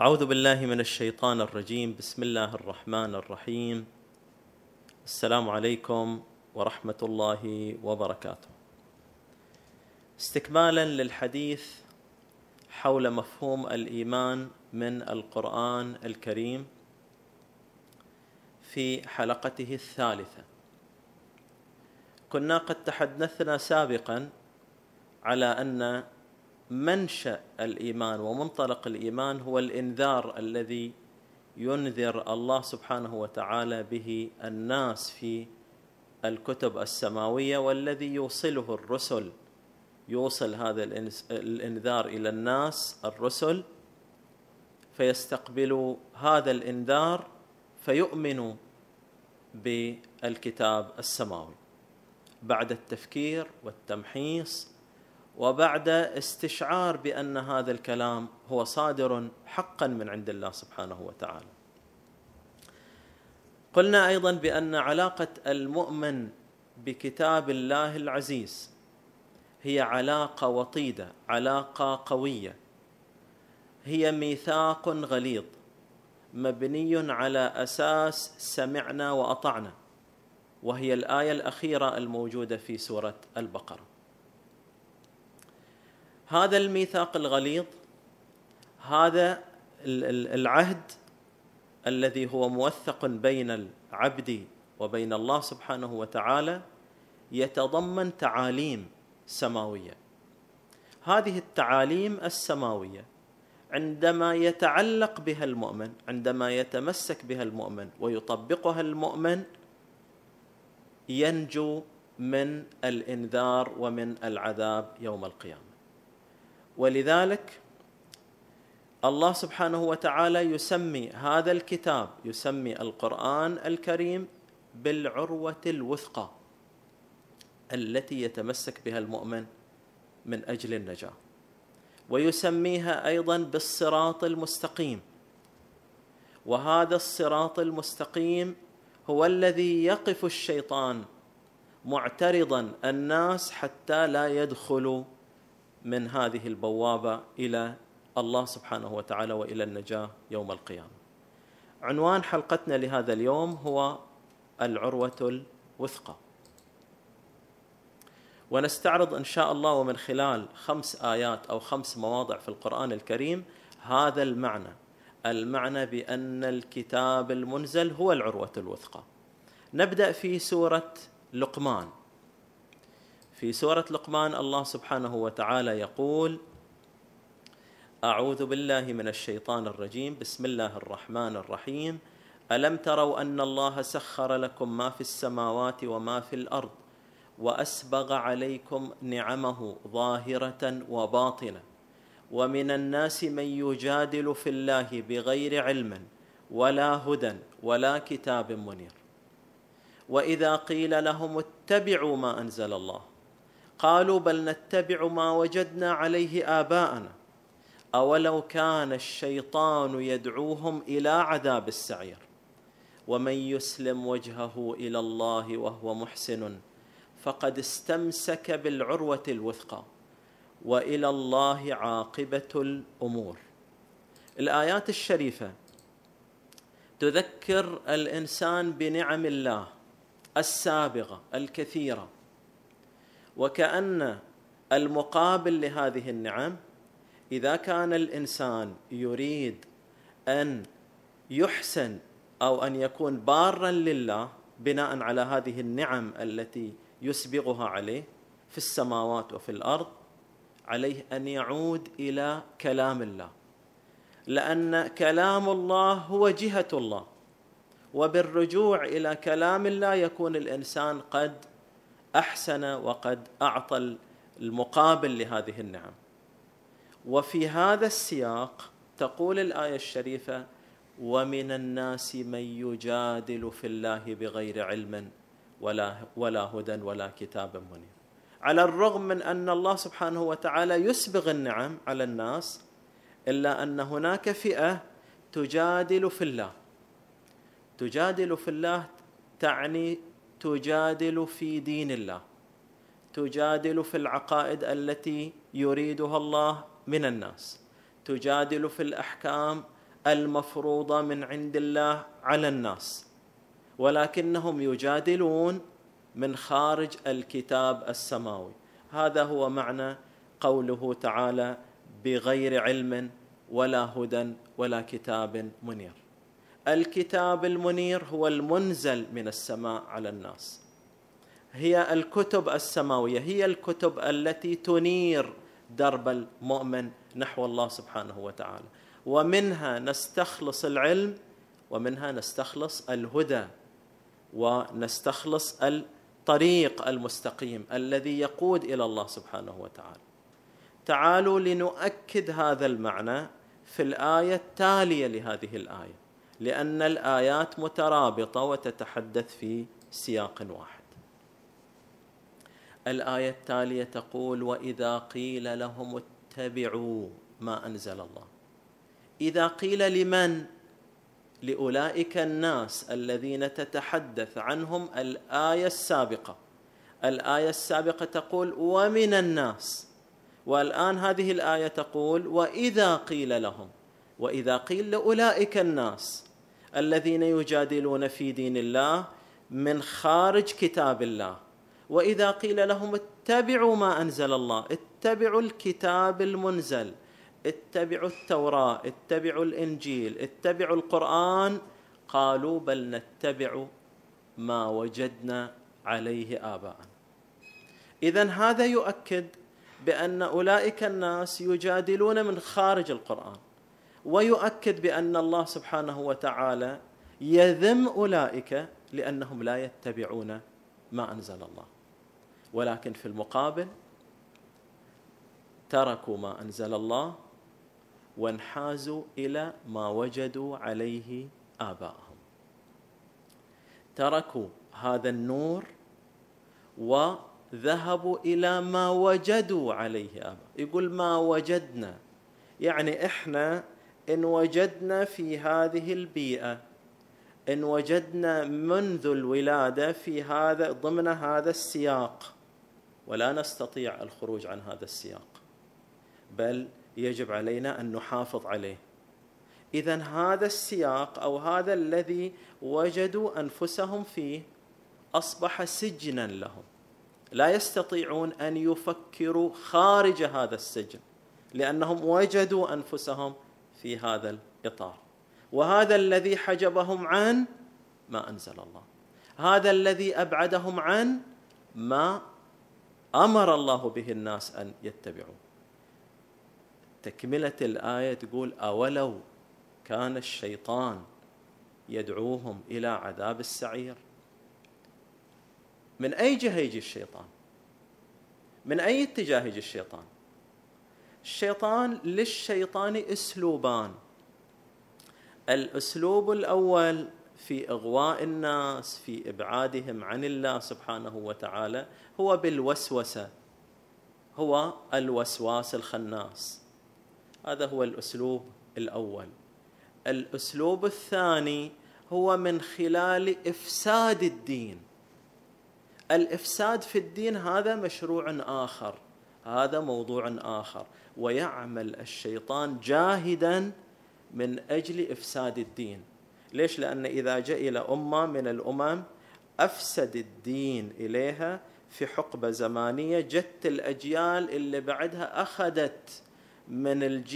أعوذ بالله من الشيطان الرجيم. بسم الله الرحمن الرحيم. السلام عليكم ورحمة الله وبركاته. استكمالا للحديث حول مفهوم الإيمان من القرآن الكريم في حلقته الثالثة، كنا قد تحدثنا سابقا على أن منشأ الإيمان ومنطلق الإيمان هو الإنذار الذي ينذر الله سبحانه وتعالى به الناس في الكتب السماوية، والذي يوصله الرسل، يوصل هذا الإنذار إلى الناس الرسل، فيستقبلوا هذا الإنذار فيؤمنوا بالكتاب السماوي بعد التفكير والتمحيص، وبعد استشعار بأن هذا الكلام هو صادر حقا من عند الله سبحانه وتعالى. قلنا أيضا بأن علاقة المؤمن بكتاب الله العزيز هي علاقة وطيدة، علاقة قوية، هي ميثاق غليظ مبني على أساس سمعنا وأطعنا، وهي الآية الأخيرة الموجودة في سورة البقرة. هذا الميثاق الغليظ، هذا العهد الذي هو موثق بين العبد وبين الله سبحانه وتعالى، يتضمن تعاليم سماوية. هذه التعاليم السماوية عندما يتعلق بها المؤمن، عندما يتمسك بها المؤمن ويطبقها المؤمن، ينجو من الإنذار ومن العذاب يوم القيامة. ولذلك الله سبحانه وتعالى يسمي هذا الكتاب، يسمي القرآن الكريم بالعروة الوثقى التي يتمسك بها المؤمن من أجل النجاة، ويسميها أيضا بالصراط المستقيم. وهذا الصراط المستقيم هو الذي يقف الشيطان معترضا الناس حتى لا يدخلوا من هذه البوابة إلى الله سبحانه وتعالى وإلى النجاة يوم القيامة. عنوان حلقتنا لهذا اليوم هو العروة الوثقى، ونستعرض إن شاء الله ومن خلال 5 آيات أو 5 مواضع في القرآن الكريم هذا المعنى، المعنى بأن الكتاب المنزل هو العروة الوثقى. نبدأ في سورة لقمان. في سورة لقمان الله سبحانه وتعالى يقول: أعوذ بالله من الشيطان الرجيم، بسم الله الرحمن الرحيم. ألم تروا أن الله سخر لكم ما في السماوات وما في الأرض وأسبغ عليكم نعمه ظاهرة وباطنة ومن الناس من يجادل في الله بغير علم ولا هدى ولا كتاب منير وإذا قيل لهم اتبعوا ما أنزل الله قالوا بل نتبع ما وجدنا عليه آباءنا أولو كان الشيطان يدعوهم إلى عذاب السعير ومن يسلم وجهه إلى الله وهو محسن فقد استمسك بالعروة الوثقى وإلى الله عاقبة الأمور. الآيات الشريفة تذكر الإنسان بنعم الله السابغة الكثيرة، وكأن المقابل لهذه النعم إذا كان الإنسان يريد أن يحسن أو أن يكون بارا لله بناء على هذه النعم التي يسبغها عليه في السماوات وفي الأرض، عليه أن يعود إلى كلام الله، لأن كلام الله هو جهة الله، وبالرجوع إلى كلام الله يكون الإنسان قد أحسن وقد أعطى المقابل لهذه النعم. وفي هذا السياق تقول الآية الشريفة: ومن الناس من يجادل في الله بغير علم ولا هدى ولا كتاب منير. على الرغم من أن الله سبحانه وتعالى يسبغ النعم على الناس، إلا أن هناك فئة تجادل في الله. تجادل في الله تعني تجادل في دين الله، تجادل في العقائد التي يريدها الله من الناس، تجادل في الأحكام المفروضة من عند الله على الناس، ولكنهم يجادلون من خارج الكتاب السماوي. هذا هو معنى قوله تعالى بغير علم ولا هدى ولا كتاب منير. الكتاب المنير هو المنزل من السماء على الناس، هي الكتب السماوية، هي الكتب التي تنير درب المؤمن نحو الله سبحانه وتعالى، ومنها نستخلص العلم، ومنها نستخلص الهدى، ونستخلص الطريق المستقيم الذي يقود إلى الله سبحانه وتعالى. تعالوا لنؤكد هذا المعنى في الآية التالية لهذه الآية، لأن الآيات مترابطة وتتحدث في سياق واحد. الآية التالية تقول وإذا قيل لهم اتبعوا ما أنزل الله. إذا قيل لمن؟ لأولئك الناس الذين تتحدث عنهم الآية السابقة. الآية السابقة تقول ومن الناس، والآن هذه الآية تقول وإذا قيل لهم، وإذا قيل لأولئك الناس الذين يجادلون في دين الله من خارج كتاب الله، وإذا قيل لهم اتبعوا ما أنزل الله، اتبعوا الكتاب المنزل، اتبعوا التوراة، اتبعوا الإنجيل، اتبعوا القرآن، قالوا بل نتبع ما وجدنا عليه آباءنا. إذن هذا يؤكد بأن أولئك الناس يجادلون من خارج القرآن، ويؤكد بأن الله سبحانه وتعالى يذم أولئك لأنهم لا يتبعون ما أنزل الله. ولكن في المقابل تركوا ما أنزل الله وانحازوا إلى ما وجدوا عليه آباءهم، تركوا هذا النور وذهبوا إلى ما وجدوا عليه آباء. يقول ما وجدنا، يعني إحنا إن وجدنا في هذه البيئة، إن وجدنا منذ الولادة في هذا ضمن هذا السياق، ولا نستطيع الخروج عن هذا السياق، بل يجب علينا أن نحافظ عليه. إذن هذا السياق أو هذا الذي وجدوا أنفسهم فيه أصبح سجنا لهم، لا يستطيعون أن يفكروا خارج هذا السجن لأنهم وجدوا أنفسهم في هذا الإطار، وهذا الذي حجبهم عن ما أنزل الله، هذا الذي أبعدهم عن ما أمر الله به الناس أن يتبعوا. تكملة الآية تقول أولو كان الشيطان يدعوهم إلى عذاب السعير. من أي جهة يجي الشيطان؟ من أي اتجاه يجي الشيطان؟ الشيطان للشيطان أسلوبان. الأسلوب الأول في إغواء الناس، في إبعادهم عن الله سبحانه وتعالى، هو بالوسوسة، هو الوسواس الخناس، هذا هو الأسلوب الأول. الأسلوب الثاني هو من خلال إفساد الدين. الإفساد في الدين هذا مشروع آخر، هذا موضوع آخر، ويعمل الشيطان جاهدا من أجل إفساد الدين. ليش؟ لأن إذا جاء إلى أمة من الأمم أفسد الدين إليها في حقبة زمانية، جت الأجيال اللي بعدها أخذت من الجيل